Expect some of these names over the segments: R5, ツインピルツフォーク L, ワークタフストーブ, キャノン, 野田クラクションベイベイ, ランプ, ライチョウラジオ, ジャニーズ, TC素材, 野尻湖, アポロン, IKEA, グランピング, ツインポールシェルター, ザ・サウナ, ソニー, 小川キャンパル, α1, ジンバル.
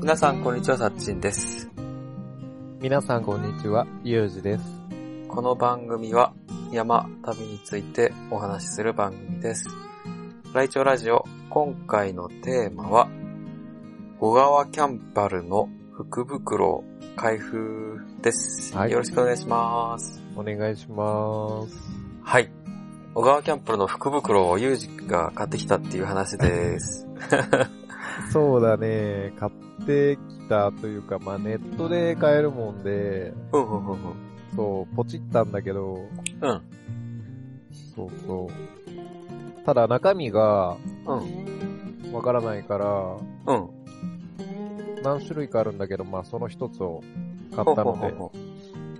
皆さんこんにちは、さっちんです。皆さんこんにちは、ゆうじです。この番組は山、旅についてお話しする番組です。ライチョウラジオ、今回のテーマは小川キャンパルの福袋開封です、はい、よろしくお願いします。お願いします。はい、小川キャンパルの福袋をゆうじが買ってきたっていう話ですそうだね、買ってきたというか、まあネットで買えるもんで、そうポチったんだけど、そうそう。ただ中身がわからないから、何種類かあるんだけど、まあその一つを買ったので、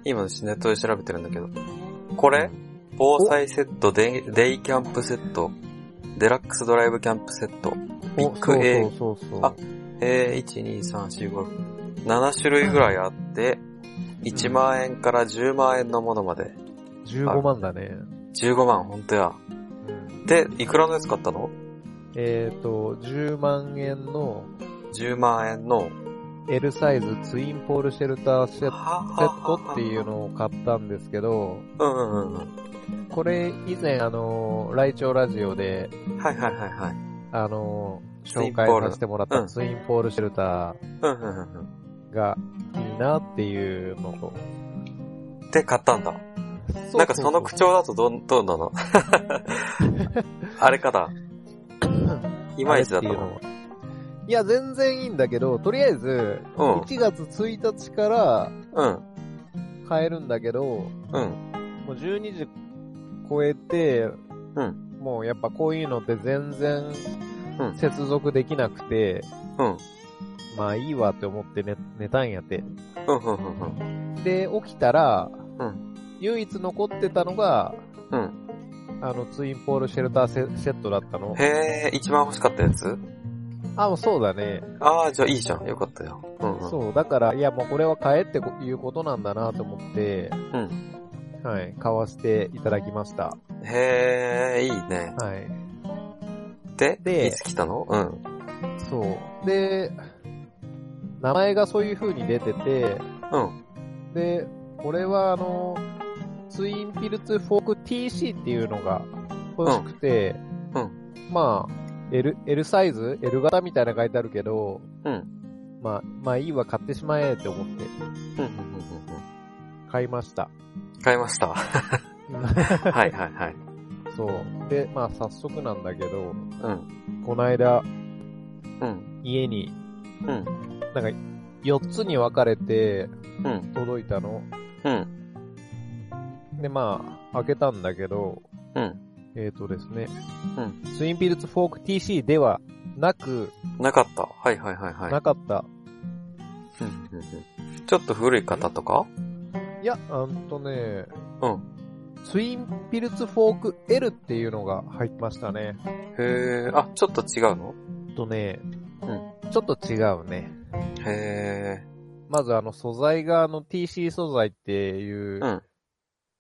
今私ネットで調べてるんだけど、これ防災セット、デイキャンプセット、デラックスドライブキャンプセット。ビッグ A。あ、1、2、3、4、5、6。7種類ぐらいあって、1万円から10万円のものまで。15万だね。15万、ほんとや。で、いくらのやつ買ったの？10万円の L サイズツインポールシェルターセットっていうのを買ったんですけど、これ以前ライチョウラジオで、紹介させてもらったツインポールシェルターがいいなっていうのと。で、買ったんだ。なんかその口調だとどうなのあれかだ。いまいちだったの。いや、全然いいんだけど、とりあえず、1月1日から、買えるんだけど、もう12時超えて、もうやっぱこういうのって全然接続できなくて、まあいいわって思って寝たんやて。で、起きたら、唯一残ってたのが、ツインポールシェルター セットだったの。へぇ、一番欲しかったやつ？あ、そうだね。ああ、じゃあいいじゃん。よかったよ。そう、だから、いやもうこれは買えっていうことなんだなと思って、はい、買わせていただきました。へー、いいね。はい。で、いつ来たの？そう。で、名前がそういう風に出てて、で、これはツインピルツフォーク TC っていうのが欲しくて、まあ、L サイズ？ L 型みたいな書いてあるけど、まあいいわ、買ってしまえって思って、買いました。はいはいはい。そう。で、まあ早速なんだけど、この間、家に、なんか4つに分かれて、届いたの。で、まあ、開けたんだけど、ですね、ツインピルツフォーク TC ではなく、なかった。はいはいはいはい。なかった。ちょっと古い方とか？いや、ツインピルツフォーク L っていうのが入ってましたね。へー、あ、ちょっと違うの？ちょっと違うね。へー。まず素材がTC 素材っていう、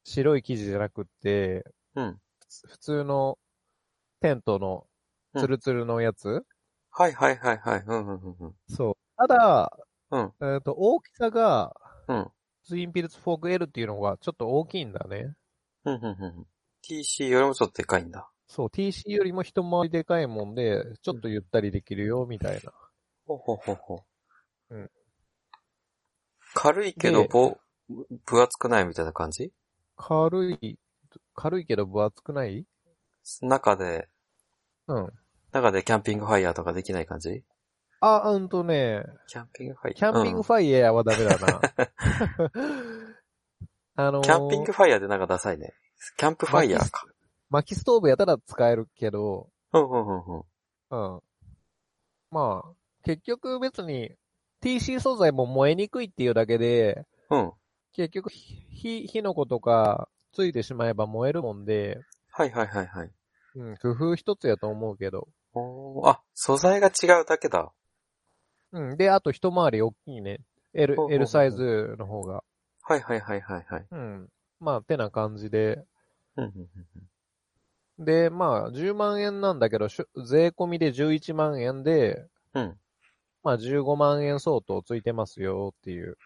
白い生地じゃなくって、普通のテントのツルツルのやつ？はいはいはいはい。そう。ただ、大きさが、ツインピルツフォーク L っていうのがちょっと大きいんだね。TC よりもちょっとでかいんだ。そう、TC よりも一回りでかいもんで、ちょっとゆったりできるよ、みたいな。軽いけど分厚くないみたいな感じ？軽いけど分厚くない？中でキャンピングファイヤーとかできない感じ？あ、キャンピングファイヤーはダメだな。キャンピングファイヤーってなんかダサいね。キャンプファイヤーか。薪ストーブやったら使えるけど。まあ、結局別に TC 素材も燃えにくいっていうだけで、結局火の粉とかついてしまえば燃えるもんで。工夫一つやと思うけど。素材が違うだけだ。で、あと一回り大きいね。L サイズの方が。はいはいはいはいはい。うん。まあ、てな感じで。で、まあ、10万円なんだけど、税込みで11万円で、うん。まあ、15万円相当ついてますよっていう、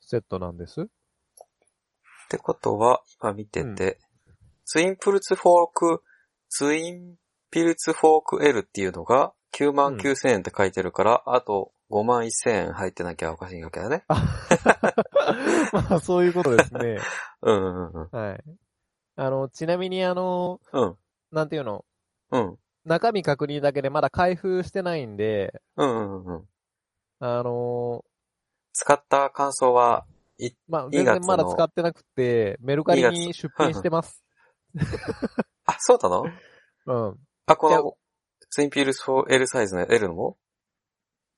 セットなんです。ってことは、今見てて、うん、ツインピルツフォーク L っていうのが99,000円って書いてるから、うん、あと51,000円入ってなきゃおかしいわけだね。まあ、そういうことですね。うんうんうん。はい。ちなみにうん、なんていうの、うん。中身確認だけでまだ開封してないんで、うんうんうん。使った感想は、まあ、全然まだ使ってなくて、メルカリに出品してます。あ、そうなの？うん。あ、この、ツインピルス L サイズの L のも？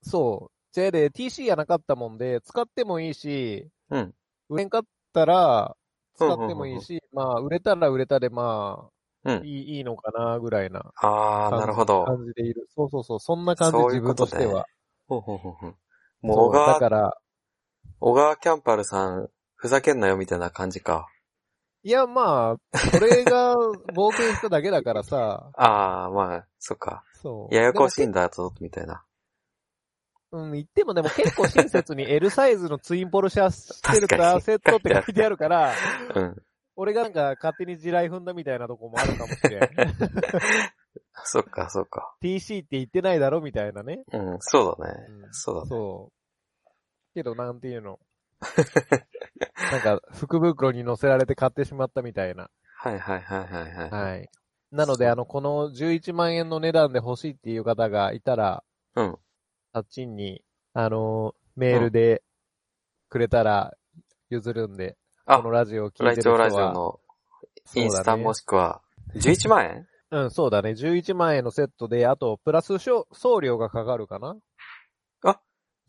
そう。J で TC がなかったもんで、使ってもいいし、うん。売れんかったら、使ってもいいし、うんうんうん、まあ、売れたら売れたで、まあ、うん、いいのかな、ぐらいな。ああ、なるほど。感じでいる。そうそうそう、そんな感じ、自分としては。ほうほうほうほう。もう、小川キャンパルさん、ふざけんなよ、みたいな感じか。いや、まあ、それが冒険しただけだからさ。ああ、まあ、そっか。そう。ややこしいんだと、みたいな。うん、言ってもでも結構親切に L サイズのツインポルシャーしてるからセットって書いてあるから、うん、俺がなんか勝手に地雷踏んだみたいなとこもあるかもしれん。そっか、そっか。TC って言ってないだろみたいなね。うん、そうだね。うん、そうだね。そう。けどなんていうの。なんか福袋に乗せられて買ってしまったみたいな。はいはいはいはいはい。はい。なのでこの11万円の値段で欲しいっていう方がいたら、うん。タッチンに、メールでくれたら譲るんで、うん、このラジオを聞いてる人は。ライチョウラジオのインスタ、ね、もしくは、11万円うん、そうだね。11万円のセットで、あと、プラス送料がかかるかなあ、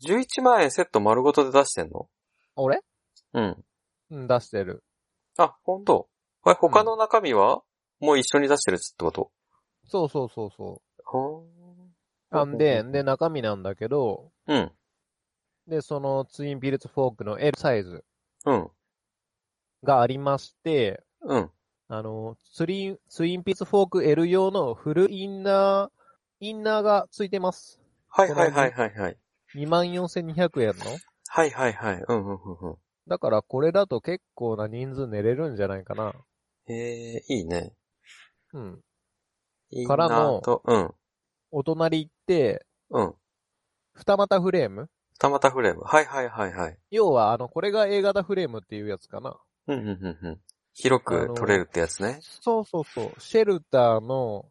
11万円セット丸ごとで出してんの俺うん。うん、出してる。あ、ほんと他の中身は、うん、もう一緒に出してるってことそうそうそうそう。ほー。で、中身なんだけど、うん。で、そのツインピルツフォークの L サイズ。うん。がありまして、うん。ツインピルツフォーク L 用のフルインナーがついてます。はいはいはいはいはい。24,200 円のはいはいはい。うんうんうんうん。だからこれだと結構な人数寝れるんじゃないかな。へえ、いいね。うん。インナーと、うん。お隣行って、うん。二股フレームはいはいはいはい。要は、これが A 型フレームっていうやつかな。うんうんうんうん。広く取れるってやつね。そうそうそう。シェルターの、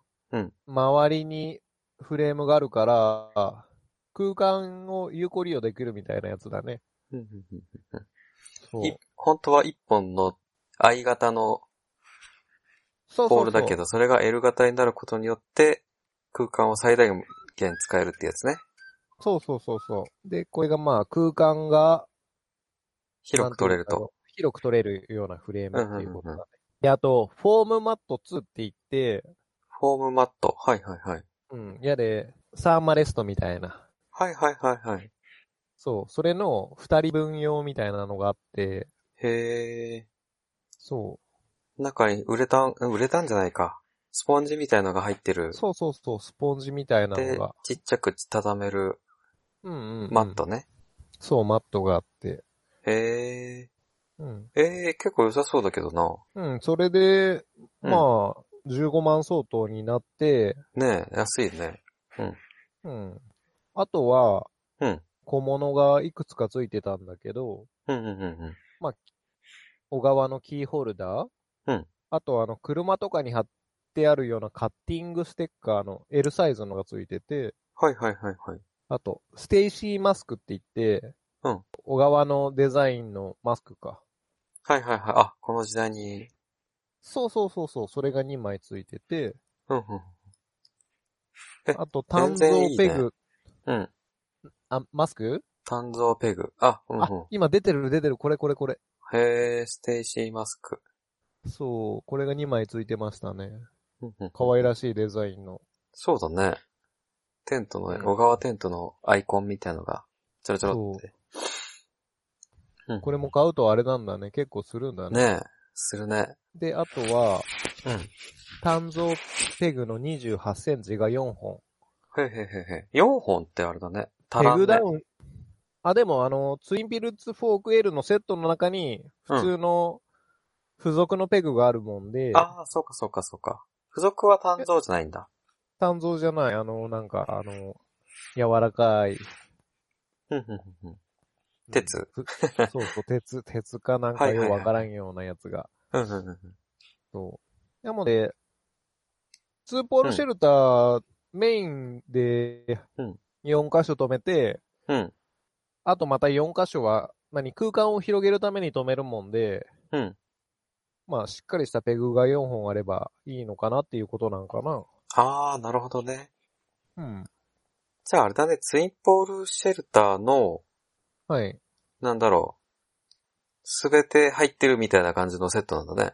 周りにフレームがあるから、うん、空間を有効利用できるみたいなやつだね。うんうんうんうん。本当は1本の I 型のポールだけど、それが L 型になることによって、空間を最大限使えるってやつね。そうそうそうそう。で、これがまあ空間が広く取れると。広く取れるようなフレームっていうことだね。うんうんうん、で、あと、フォームマット2って言って。フォームマット。はいはいはい。うん。いやで、サーマレストみたいな。はいはいはいはい。そう。それの2人分用みたいなのがあって。へー。そう。中にウレタンじゃないか。スポンジみたいなのが入ってる。そうそうそう、スポンジみたいなのが。で、ちっちゃく畳める。うんうん。マットね。そう、マットがあって。へぇー。うん。結構良さそうだけどな。うん、それで、まあ、15万相当になって。ねえ、安いね。うん。うん。あとは、うん。小物がいくつかついてたんだけど。うんうんうんうん。まあ、小川のキーホルダー。うん。あと車とかに貼って、あるようなカッティングステッカーの L サイズのがついてて、はいはいはいはい。あとステイシーマスクって言って、うん。小川のデザインのマスクか。はいはいはい。あ、この時代に。そうそうそうそう。それが2枚ついてて、うんうん。あと鍛造ペグ。うん。あ、マスク？鍛造ペグ。あ、うんうん。あ、今出てるこれ。へえ、ステイシーマスク。そう、これが2枚ついてましたね。かわいらしいデザインの。そうだね。テントの、小川テントのアイコンみたいのが、ちょろちょろってうん、これも買うとあれなんだね。結構するんだね。ねえ、するね。で、あとは、うん。単造ペグの28センチが4本。へへへへ。4本ってあれだね。足らんね。ペグダウン。あ、でもツインピルツフォーク L のセットの中に、普通の付属のペグがあるもんで。うん、ああ、そうかそうかそうか。付属は単造じゃないんだ。単造じゃない。なんか、柔らかい。うんうんうん。鉄そうそう、鉄かなんかよくわからんようなやつが。はいはいはい、そう。なので、2ポールシェルター、うん、メインで4箇所止めて、うん、あとまた4箇所は空間を広げるために止めるもんで、うん、まあしっかりしたペグが4本あればいいのかなっていうことなんかな。ああ、なるほどね。うん。じゃああれだね、ツインポールシェルターの、はい。なんだろう。すべて入ってるみたいな感じのセットなんだね。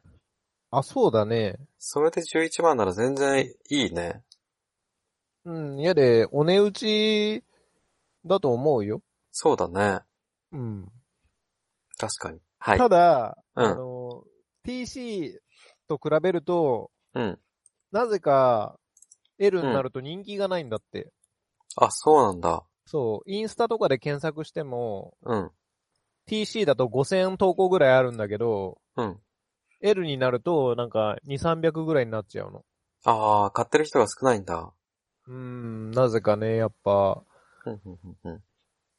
あ、そうだね。それで11万なら全然いいね。うん、いやで、お値打ちだと思うよ。そうだね。うん。確かに。はい。ただ、うん、TC と比べると、うん。なぜか L になると人気がないんだって。うん、あ、そうなんだ。そう、インスタとかで検索しても、うん、TC だと5000投稿ぐらいあるんだけど、うん、L になるとなんか2、300ぐらいになっちゃうの。ああ、買ってる人が少ないんだ。なぜかね、やっぱ。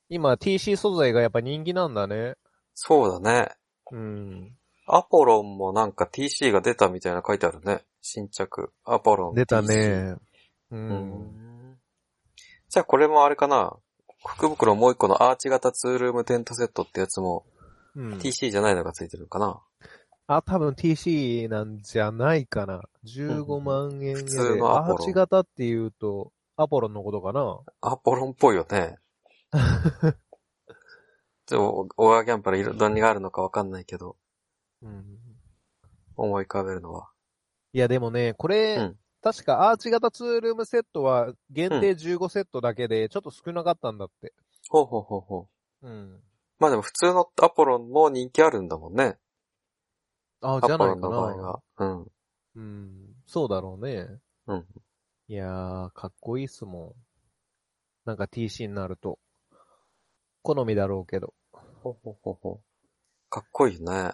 今 TC 素材がやっぱ人気なんだね。そうだね。うん。アポロンもなんか TC が出たみたいな書いてあるね。新着。アポロン。出たね。じゃあこれもあれかな、福袋もう一個のアーチ型ツールームテントセットってやつも、うん、TC じゃないのがついてるのかな。あ、多分 TC なんじゃないかな。15万円で、普通のアーチ型っていうとアポロンのことかな。アポロンっぽいよね。でもオガキャンパラ何があるのかわかんないけど、うん、思い浮かべるのは。いやでもね、これ。うん確かアーチ型ツールームセットは限定15セットだけでちょっと少なかったんだって。ほうほうほうほう。うん。まあでも普通のアポロンも人気あるんだもんね。あ、じゃないかな。アポロンの場合は。うん。そうだろうね。うん。いやー、かっこいいっすもん。なんか TC になると。好みだろうけど。ほうほうほうほう。かっこいいね。な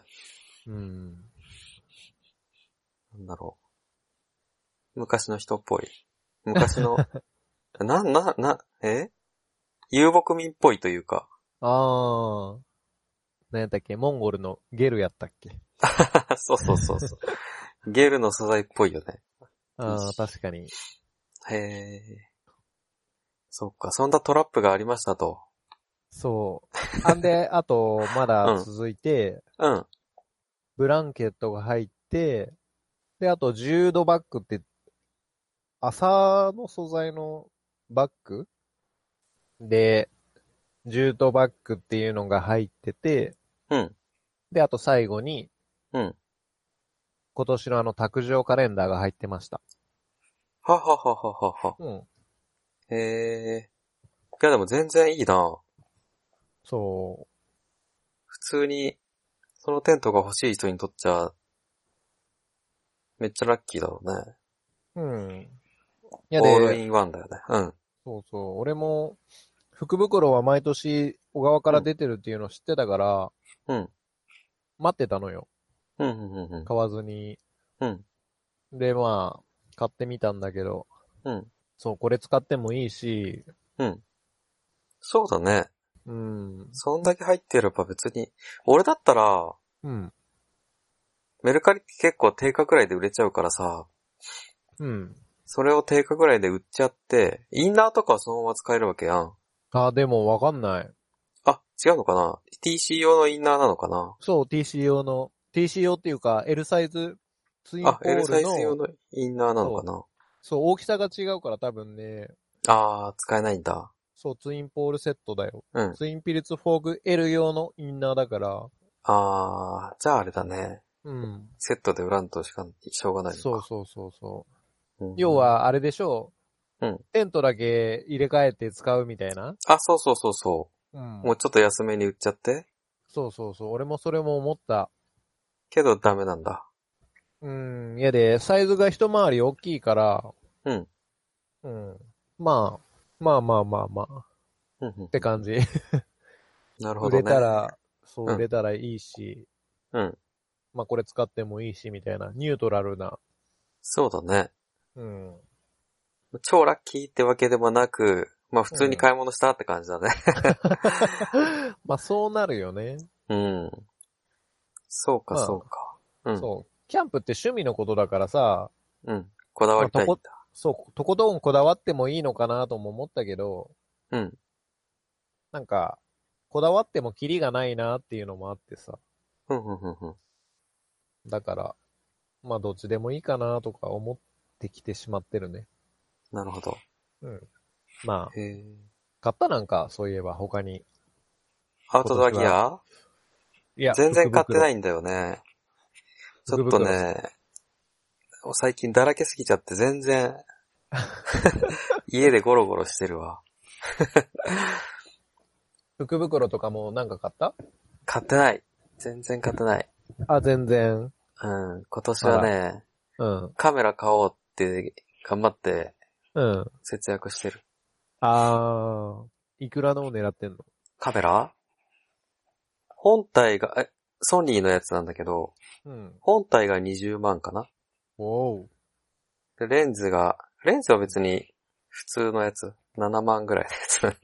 んだろう。昔の人っぽい。昔の、遊牧民っぽいというか。ああ。何やったっけモンゴルのゲルやったっけそうそうそうそう。ゲルの素材っぽいよね。ああ、確かに。へえ。そっか、そんなトラップがありましたと。そう。あと、まだ続いて、うん。ブランケットが入って、で、あと、10度バッグって、麻の素材のバッグで、10度バッグっていうのが入ってて、うん。で、あと最後に、うん。今年の卓上カレンダーが入ってました。はははははは。うん。へー。いや、でも全然いいな。そう。普通に、そのテントが欲しい人にとっちゃ、めっちゃラッキーだろうね。うん。いやで、オールインワンだよね。うん。そうそう。俺も、福袋は毎年小川から出てるっていうのを知ってたから、うん。待ってたのよ。買わずに。うん。で、まあ、買ってみたんだけど、うん。そう、これ使ってもいいし、うん。そうだね。うん。そんだけ入ってれば別に、俺だったら、うん。メルカリって結構定価くらいで売れちゃうからさ、うん。それを定価ぐらいで売っちゃって、インナーとかはそのまま使えるわけやん。あ、でもわかんない。あ、違うのかな ?TC 用のインナーなのかなそう、TC 用の。TC 用っていうか、L サイズ、ツインポールの。あ、L サイズ用のインナーなのかなそう、大きさが違うから多分ね。あー、使えないんだ。そう、ツインポールセットだよ。うん。ツインピルツフォーク L 用のインナーだから。あー、じゃああれだね。うん。セットで売らんとしょうがないのか。そうそうそうそう。要は、あれでしょう、うん。テントだけ入れ替えて使うみたいなあ、そうそうそうそう。うん。もうちょっと安めに売っちゃってそうそうそう、俺もそれも思った。けどダメなんだ。いやで、サイズが一回り大きいから、うん。うん。まあ。って感じ。なるほどね。売れたらいいし、うん。まあこれ使ってもいいしみたいなニュートラルな。そうだね。うん。超ラッキーってわけでもなく、まあ普通に買い物したって感じだね。うん、まあそうなるよね。うん。そうかそうか、まあ。うん。そう。キャンプって趣味のことだからさ。うん。こだわりたいんだ。そう、とことんこだわってもいいのかなとも思ったけど。うん。なんか、こだわってもキリがないなっていうのもあってさ。だから、まあどっちでもいいかなとか思ってきてしまってるね。なるほど。うん。まあ、買ったなんか、そういえば他に。アウトドアギア？いや、全然買ってないんだよね。ちょっとね、最近だらけすぎちゃって全然、家でゴロゴロしてるわ。福袋とかもなんか買った？買ってない。全然買ってない。あ、全然。うん。今年はね、うん、カメラ買おうって頑張って、うん、節約してる。あー、いくらのを狙ってんの？カメラ？本体が、ソニーのやつなんだけど、うん、本体が20万かな。おー。で、レンズは別に普通のやつ。7万ぐらいのや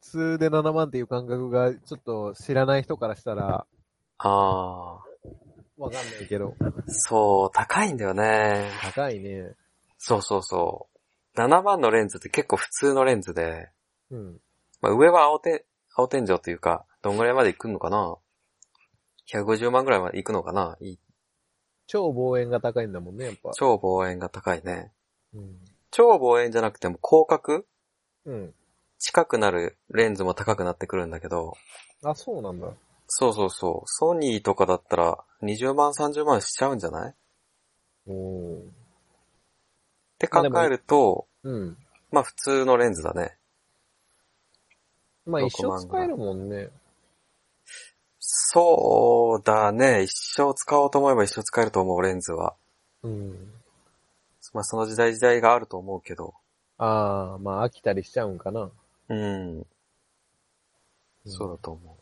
つ。普通で7万っていう感覚がちょっと知らない人からしたら、あー。わかんないけど。そう、高いんだよね。高いね。そうそうそう。7万のレンズって結構普通のレンズで、うん。まあ、上は青天井というか、どんぐらいまで行くのかな？ 150 万ぐらいまで行くのかな？超望遠が高いんだもんね、やっぱ。超望遠が高いね。うん、超望遠じゃなくても広角？うん。近くなるレンズも高くなってくるんだけど。あ、そうなんだ。そうそうそう。ソニーとかだったら20万、30万しちゃうんじゃない？おー。って考えると、うん、まあ普通のレンズだね。まあ一生使えるもんね。そうだね。一生使おうと思えば一生使えると思う、レンズは。うん。まあその時代があると思うけど。ああ、まあ飽きたりしちゃうんかな。うん。そうだと思う。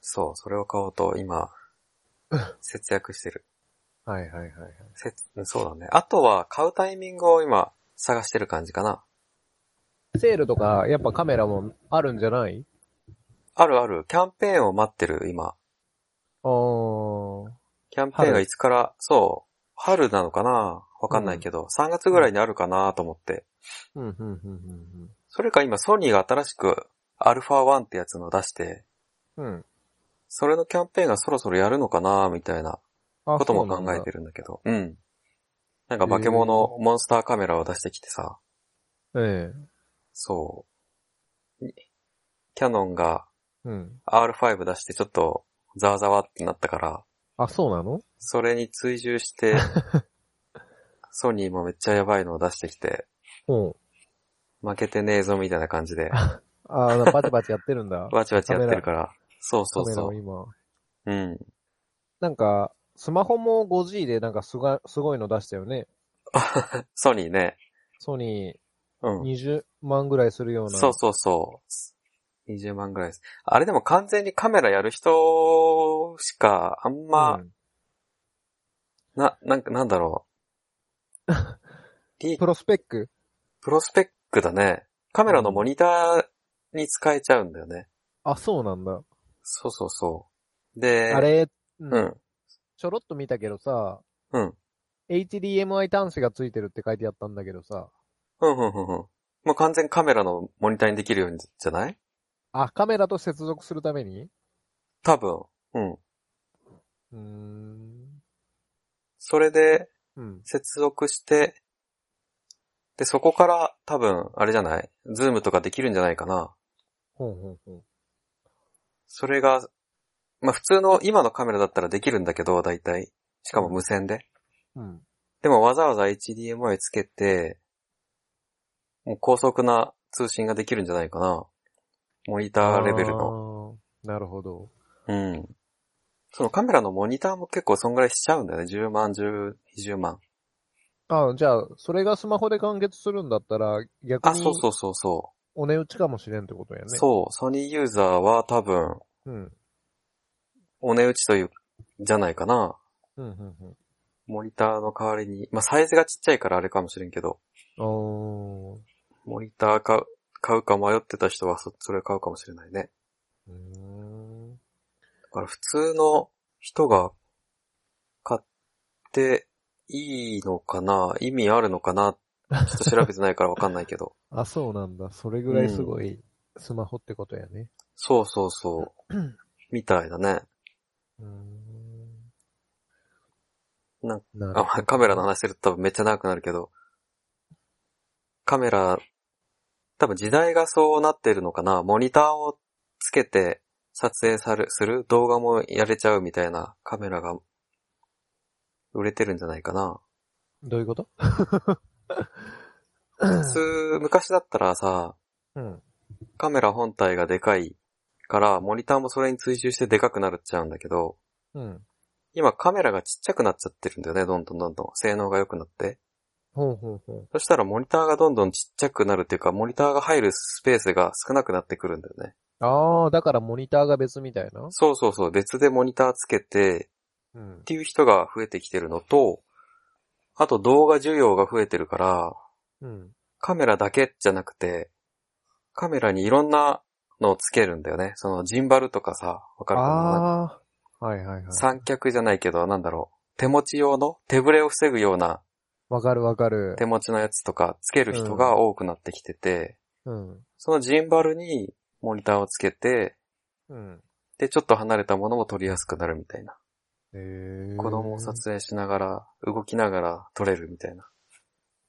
そう、それを買おうと今、節約してる。はい。そうだね。あとは買うタイミングを今探してる感じかな。セールとかやっぱカメラもあるんじゃない？ある。キャンペーンを待ってる今。キャンペーンがいつから、そう、春なのかな？わかんないけど、3月ぐらいにあるかなと思って。それか今ソニーが新しく α1 ってやつの出して、うん、それのキャンペーンがそろそろやるのかなみたいな。ことも考えてるんだけど。うん。なんか化け物、モンスターカメラを出してきてさ。ええ。そう。キャノンが、R5 出してちょっと、ザワザワってなったから。あ、そうなの？それに追従して、ソニーもめっちゃやばいのを出してきて、うん。負けてねえぞみたいな感じで。ああ、バチバチやってるんだ。バチバチやってるから。そうそうそう。カメラ今。うん。なんか、スマホも 5G でなんかすごいの出したよね。ソニーね。ソニー、20万ぐらいするような。そう。20万ぐらいです。あれでも完全にカメラやる人しか、あんま、なんだろう。プロスペックだね。カメラのモニターに使えちゃうんだよね。あ、そうなんだ。そう。で、あれ、うん。ちょろっと見たけどさ、うん。HDMI 端子がついてるって書いてあったんだけどさ。もう完全カメラのモニターにできるようにじゃない？あ、カメラと接続するために？多分、うん。それで、接続して、で、そこから多分、あれじゃない？ズームとかできるんじゃないかな。それが、まあ普通の今のカメラだったらできるんだけど、だいたい。しかも無線で。うん。でもわざわざ HDMI つけて、もう高速な通信ができるんじゃないかな。モニターレベルの。なるほど。うん。そのカメラのモニターも結構そんぐらいしちゃうんだよね。10万、20万。ああ、じゃあ、それがスマホで完結するんだったら、逆に。あ、そうそうそうそう。お値打ちかもしれんってことやね。そう、ソニーユーザーは多分、うん。お値打ちという、じゃないかな。うんうんうん。モニターの代わりに、まあ、サイズがちっちゃいからあれかもしれんけど。モニター買うか迷ってた人はそれ買うかもしれないね。だから普通の人が買っていいのかな、意味あるのかな、ちょっと調べてないからわかんないけど。あ、そうなんだ。それぐらいすごいスマホってことやね。うん、そうそうそう。みたいだね。カメラの話すると多分めっちゃ長くなるけど、カメラ、多分時代がそうなってるのかな。モニターをつけて撮影する動画もやれちゃうみたいなカメラが売れてるんじゃないかな。どういうこと？普通、昔だったらさ、うん、カメラ本体がでかいから、モニターもそれに追従してでかくなるっちゃうんだけど、うん、今カメラがちっちゃくなっちゃってるんだよね、どんどんどんどん。性能が良くなって。ほうほうほう。そしたらモニターがどんどんちっちゃくなるっていうか、モニターが入るスペースが少なくなってくるんだよね。ああ、だからモニターが別みたいな？そうそうそう、別でモニターつけて、うん、っていう人が増えてきてるのと、あと動画需要が増えてるから、うん、カメラだけじゃなくて、カメラにいろんなのをつけるんだよね。そのジンバルとかさ、わかるかな？ああ、はいはいはい。三脚じゃないけど、なんだろう。手持ち用の手ぶれを防ぐような、わかるわかる。手持ちのやつとかつける人が多くなってきてて、うん、そのジンバルにモニターをつけて、うん、で、ちょっと離れたものも撮りやすくなるみたいな。子供を撮影しながら、動きながら撮れるみたいな。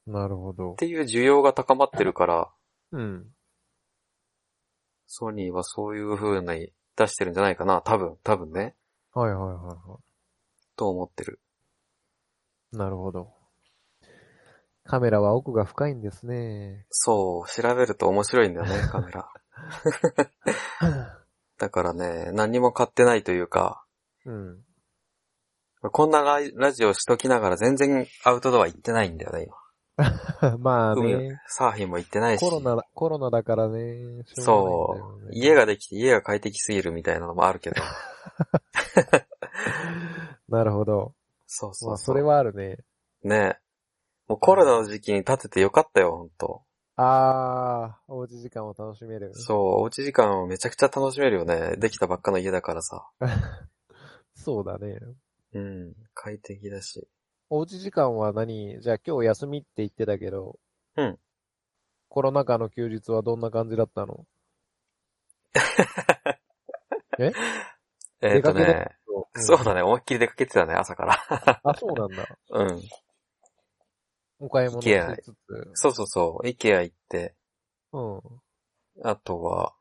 なるほど。っていう需要が高まってるから、うん。ソニーはそういう風に出してるんじゃないかな。多分ね。はいはいはいはい。と思ってる。なるほど。カメラは奥が深いんですね。そう、調べると面白いんだよね、カメラ。だからね、何も買ってないというか、うん、こんなラジオしときながら全然アウトドア行ってないんだよね、今。まあね。サーフィンも行ってないし。コロナだからね。そう。家ができて家が快適すぎるみたいなのもあるけど。なるほど。そうそう。まあ、それはあるね。ね。もうコロナの時期に立ててよかったよ、ほんと。あー、おうち時間を楽しめる。そう、おうち時間をめちゃくちゃ楽しめるよね。できたばっかの家だからさ。そうだね。うん、快適だし。おうち時間はじゃあ今日休みって言ってたけど。うん。コロナ禍の休日はどんな感じだったの？え？うん、そうだね、思いっきり出かけてたね、朝から。あ、そうなんだ。うん。お買い物しつつ。そうそうそう。IKEA 行って。うん。あとは。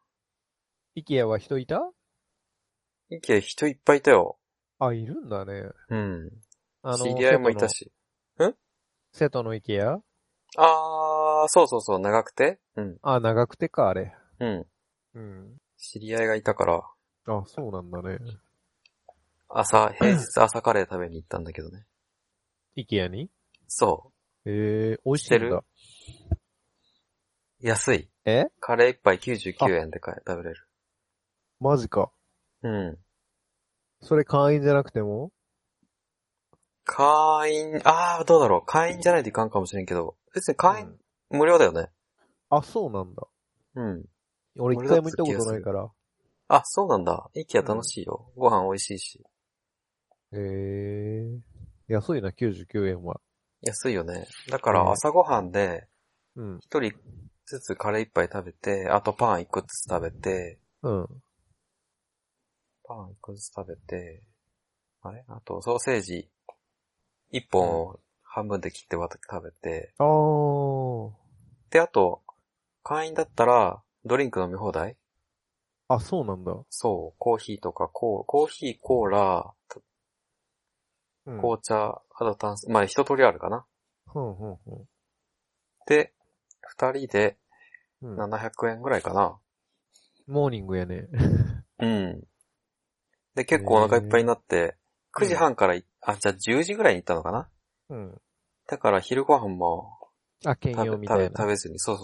IKEA は人いた？ IKEA 人いっぱいいたよ。あ、いるんだね。うん。知り合いもいたし。ん？瀬戸の IKEA？ あー、そうそうそう、長くて？うん。あ、長くてか、あれ。うん。うん。知り合いがいたから。あ、そうなんだね。平日朝カレー食べに行ったんだけどね。IKEA に？そう。美味しいんだ。安い。カレー一杯99円で食べれる。マジか。うん。それ会員じゃなくても？会員、あー、どうだろう。会員じゃないといかんかもしれんけど、別に会員、うん、無料だよね。あ、そうなんだ。うん。俺一回も行ったことないから。あ、そうなんだ。IKEA楽しいよ。うん、ご飯美味しいし。安いな、99円は。安いよね。だから朝ごはんで、一人ずつカレー一杯食べて、あとパン一個ずつ食べて、うん、パン一個ずつ食べて、あとソーセージ一本を半分で切って食べて、で、あと、会員だったらドリンク飲み放題？あ、そうなんだ。そう、コーヒーとか、コーヒー、コーラ、紅茶、肌炭酸、まあ、一通りあるかな。うんうんうん。で、二人で、700円ぐらいかな、うん。モーニングやね。うん。で、結構お腹いっぱいになって、9時半から、じゃあ10時ぐらいに行ったのかな。うん。だから昼ご飯も、食べずに、そう。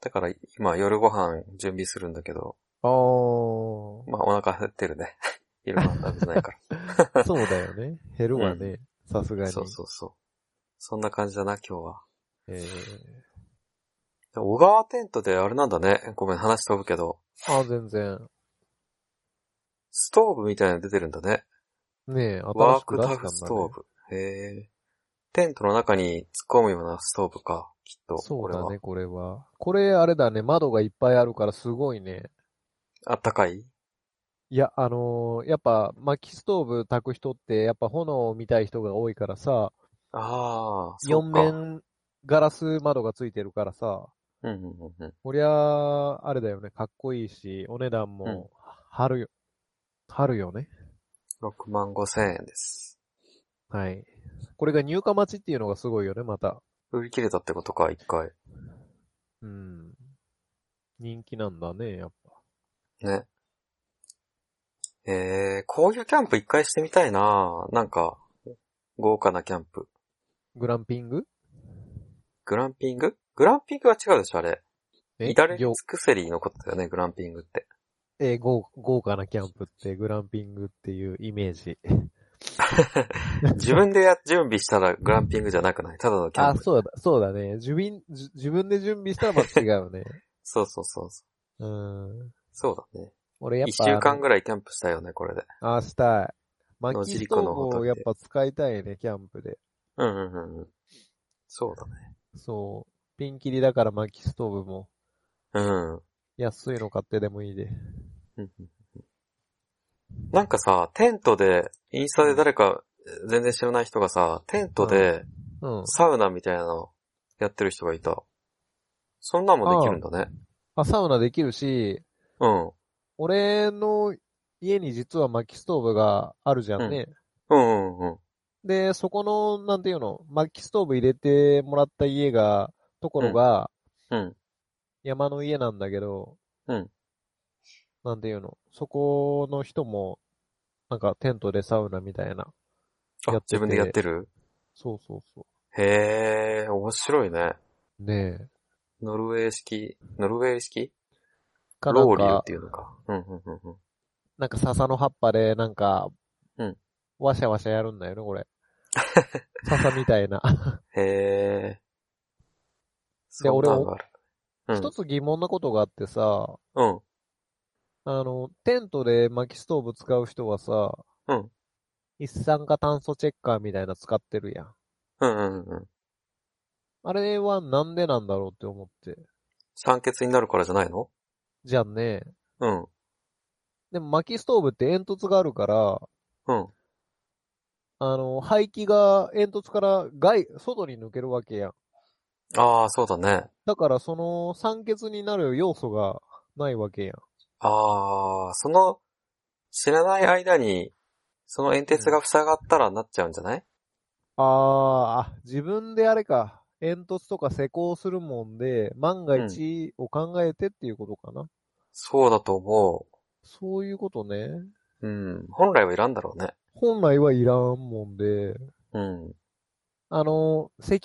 だから今夜ご飯準備するんだけど、まあお腹減ってるね。昼ご飯食べてないから。そうだよね。減るわね。さすがに。そう。そんな感じだな、今日は。小川テントであれなんだね。ごめん、話飛ぶけど。全然。ストーブみたいなの出てるんだね。ねえ、新しく出したんだね。ワークタフストーブ。テントの中に突っ込むようなストーブか、きっと。そうだね、これは。これ、あれだね、窓がいっぱいあるからすごいね。あったかい？いや、やっぱ、薪ストーブ炊く人って、やっぱ炎を見たい人が多いからさ。4面ガラス窓がついてるからさ。こりゃ、あれだよね、かっこいいし、お値段も、張るよね。65,000円です。はい。これが入荷待ちっていうのがすごいよね、また。売り切れたってことか、一回。うん。人気なんだね、やっぱ。ね。こういうキャンプ一回してみたいな。なんか、豪華なキャンプ。グランピングは違うでしょ、あれ。至れり尽くせりのことだよね、グランピングって。豪華なキャンプって、グランピングっていうイメージ。自分で準備したらグランピングじゃなくない？ただのキャンプ。そうだね。自分で準備したらまた違うね。そう。そうだね。俺やっぱ。1週間ぐらいキャンプしたよね、これで。したい。薪ストーブをやっぱ使いたいね、キャンプで。そうだね。そう。ピンキリだから薪ストーブも。安いの買ってでもいいで。なんかさ、テントで、インスタで誰か全然知らない人がさ、テントで、サウナみたいなのやってる人がいた。そんなんもできるんだね。サウナできるし、俺の家に実は薪ストーブがあるじゃんね。で、そこの、なんていうの、薪ストーブ入れてもらったところが、山の家なんだけど、なんていうの、そこの人も、なんかテントでサウナみたいな。自分でやってる？そう。へー、面白いね。ねえ。ノルウェー式かなんかロウリュっていうのか。なんか笹の葉っぱで、なんか、ワシャワシャやるんだよね、これ。笹みたいな。へー。で、俺も、一つ疑問なことがあってさ、テントで薪ストーブ使う人はさ、一酸化炭素チェッカーみたいな使ってるやん。あれはなんでなんだろうって思って。酸欠になるからじゃないの？じゃんね。でも薪ストーブって煙突があるから、排気が煙突から外に抜けるわけやん。そうだね。だからその酸欠になる要素がないわけやん。その、知らない間に、その煙突が塞がったらなっちゃうんじゃない？自分であれか、煙突とか施工するもんで、万が一を考えてっていうことかな。そうだと思う。そういうことね。本来はいらんだろうね。本来はいらんもんで。石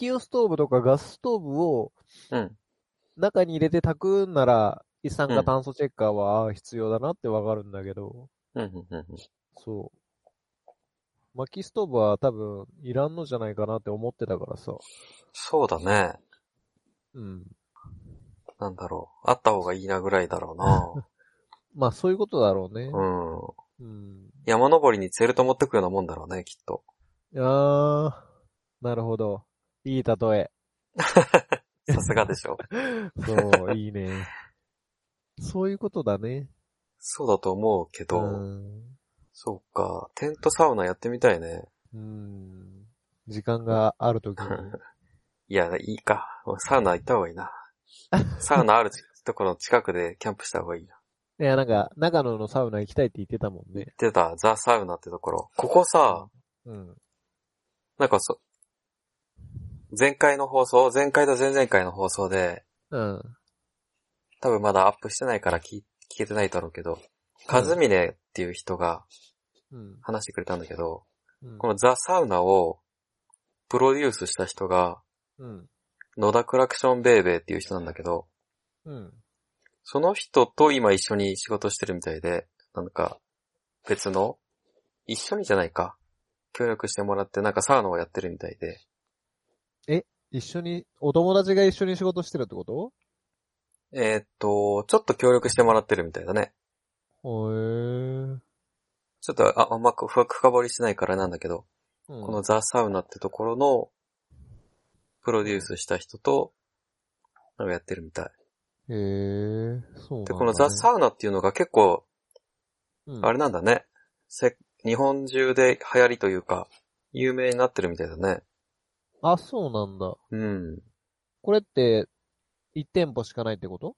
油ストーブとかガスストーブを、中に入れて炊くんなら、一酸化炭素チェッカーは必要だなってわかるんだけど、そう。薪ストーブは多分いらんのじゃないかなって思ってたからさ。そうだね。なんだろう、あった方がいいなぐらいだろうな。まあそういうことだろうね。山登りに連れと持ってくようなもんだろうね、きっと。なるほど。いい例え。さすがでしょ。そう、いいね。そういうことだね。そうだと思うけど、そうか、テントサウナやってみたいね。時間があるときに。いや、いいか。サウナ行った方がいいな。サウナあるところの近くでキャンプした方がいいな。いや、なんか、長野のサウナ行きたいって言ってたもんね。言ってた、ザ・サウナってところ。ここさ、なんか前回と前々回の放送で、多分まだアップしてないから聞けてないだろうけど、カズミネっていう人が話してくれたんだけど、うん、このザ・サウナをプロデュースした人が、うん、野田クラクションベイベイっていう人なんだけど、うん、その人と今一緒に仕事してるみたいで、なんか別の、一緒にじゃないか、協力してもらってなんかサウナをやってるみたいで。え、一緒に、お友達が一緒に仕事してるってこと？ちょっと協力してもらってるみたいだね。ほえー。ちょっと、あんま深掘りしないからなんだけど、うん、このザ・サウナってところの、プロデュースした人と、なんかやってるみたい。へえー、そうなんだ、ね。で、このザ・サウナっていうのが結構、うん、あれなんだね。日本中で流行りというか、有名になってるみたいだね。あ、そうなんだ。うん。これって、1店舗しかないってこと？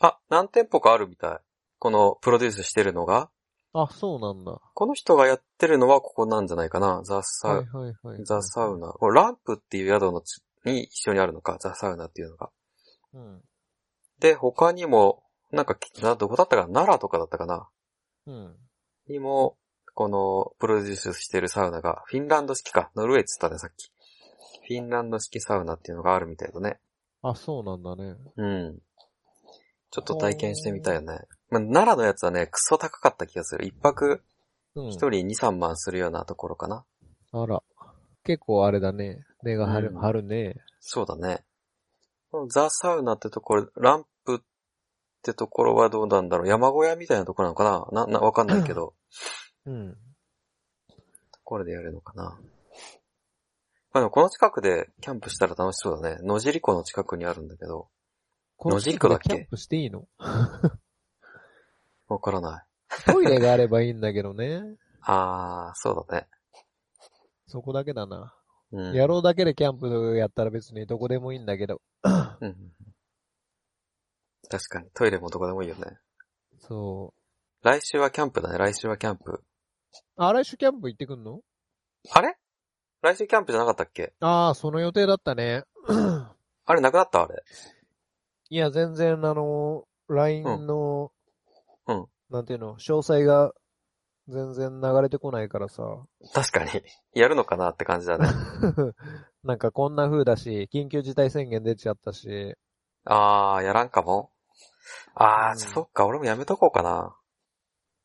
あ、何店舗かあるみたい。このプロデュースしてるのが。あ、そうなんだ。この人がやってるのはここなんじゃないかな。ザ・サウナ。これランプっていう宿のに一緒にあるのか、ザ・サウナっていうのが。うん。で、他にも、なんか、どこだったかな？奈良とかだったかな。うん。にも、このプロデュースしてるサウナが、フィンランド式か。ノルウェーって言ったね、さっき。フィンランド式サウナっていうのがあるみたいだね。あ、そうなんだね。うん。ちょっと体験してみたいよね。まあ、奈良のやつはね、クソ高かった気がする。一泊、一人2、3万するようなところかな。うん、あら。結構あれだね。根が張るね。そうだね。このザ・サウナってところ、ランプってところはどうなんだろう。山小屋みたいなところなのかな？わかんないけど。うん。ところでやるのかな。まあでもこの近くでキャンプしたら楽しそうだね。野尻湖の近くにあるんだけど。野尻湖だっけ？キャンプしていいの？わからない。トイレがあればいいんだけどね。あー、そうだね。そこだけだな。うん。野郎だけでキャンプやったら別にどこでもいいんだけど。うん。確かに、トイレもどこでもいいよね。そう。来週はキャンプだね、来週はキャンプ。あ、来週キャンプ行ってくんの？あれ？来週キャンプじゃなかったっけ？ああ、その予定だったね。あれ、なくなった？あれ。いや、全然、LINE の、うん。なんていうの、詳細が全然流れてこないからさ。確かに。やるのかなって感じだね。なんかこんな風だし、緊急事態宣言出ちゃったし。ああ、やらんかも。ああ、うん、そっか、俺もやめとこうかな。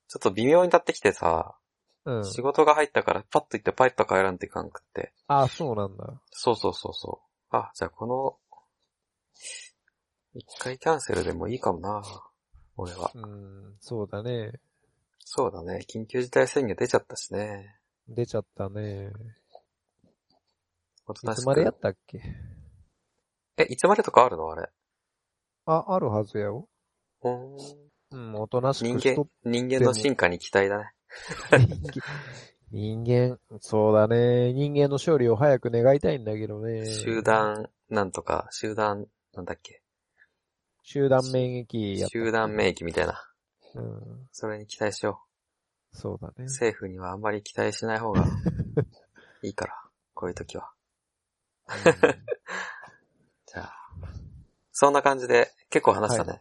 ちょっと微妙になってきてさ。うん、仕事が入ったから、パッと行ってパッと帰らんといかんくって。ああ、そうなんだ。そう。あ、じゃあこの、一回キャンセルでもいいかもな、俺は。そうだね。そうだね。緊急事態宣言出ちゃったしね。出ちゃったね。おとなしく。いつまでやったっけ？え、いつまでとかあるのあれ。あ、あるはずやよ。うん、おとなしくしとっても。人間の進化に期待だね。人間、そうだね。人間の勝利を早く願いたいんだけどね。集団免疫やった。集団免疫みたいな。うん。それに期待しよう。そうだね。政府にはあんまり期待しない方がいいから、こういう時は。じゃあ、そんな感じで結構話したね。はい、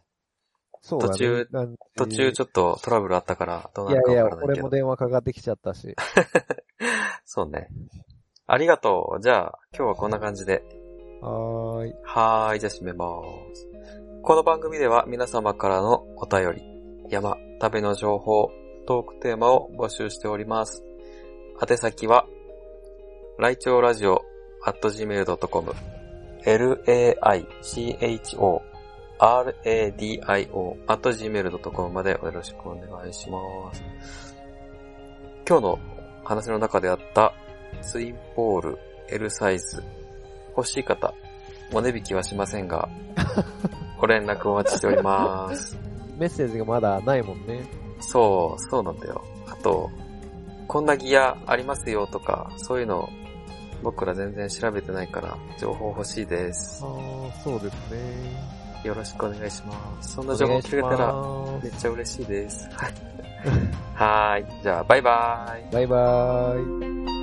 そうだね、途中ちょっとトラブルあったから、どうなるかわからないけど。いやいや、俺も電話かかってきちゃったし。そうね。ありがとう。じゃあ、今日はこんな感じで。はーい、じゃあ閉めます。この番組では皆様からのお便り、山、旅の情報、トークテーマを募集しております。宛先は、laichoradio@gmail.com、laichoradio@gmail.com までよろしくお願いします。今日の話の中であったツインポール L サイズ欲しい方お値引きはしませんがご連絡お待ちしております。メッセージがまだないもんね。そうなんだよ。あとこんなギアありますよとかそういうの僕ら全然調べてないから情報欲しいです。ああ、そうですね。よろしくお願いします。そんな情報聞けたらめっちゃ嬉しいです。はい。じゃあ、バイバーイ。バイバーイ。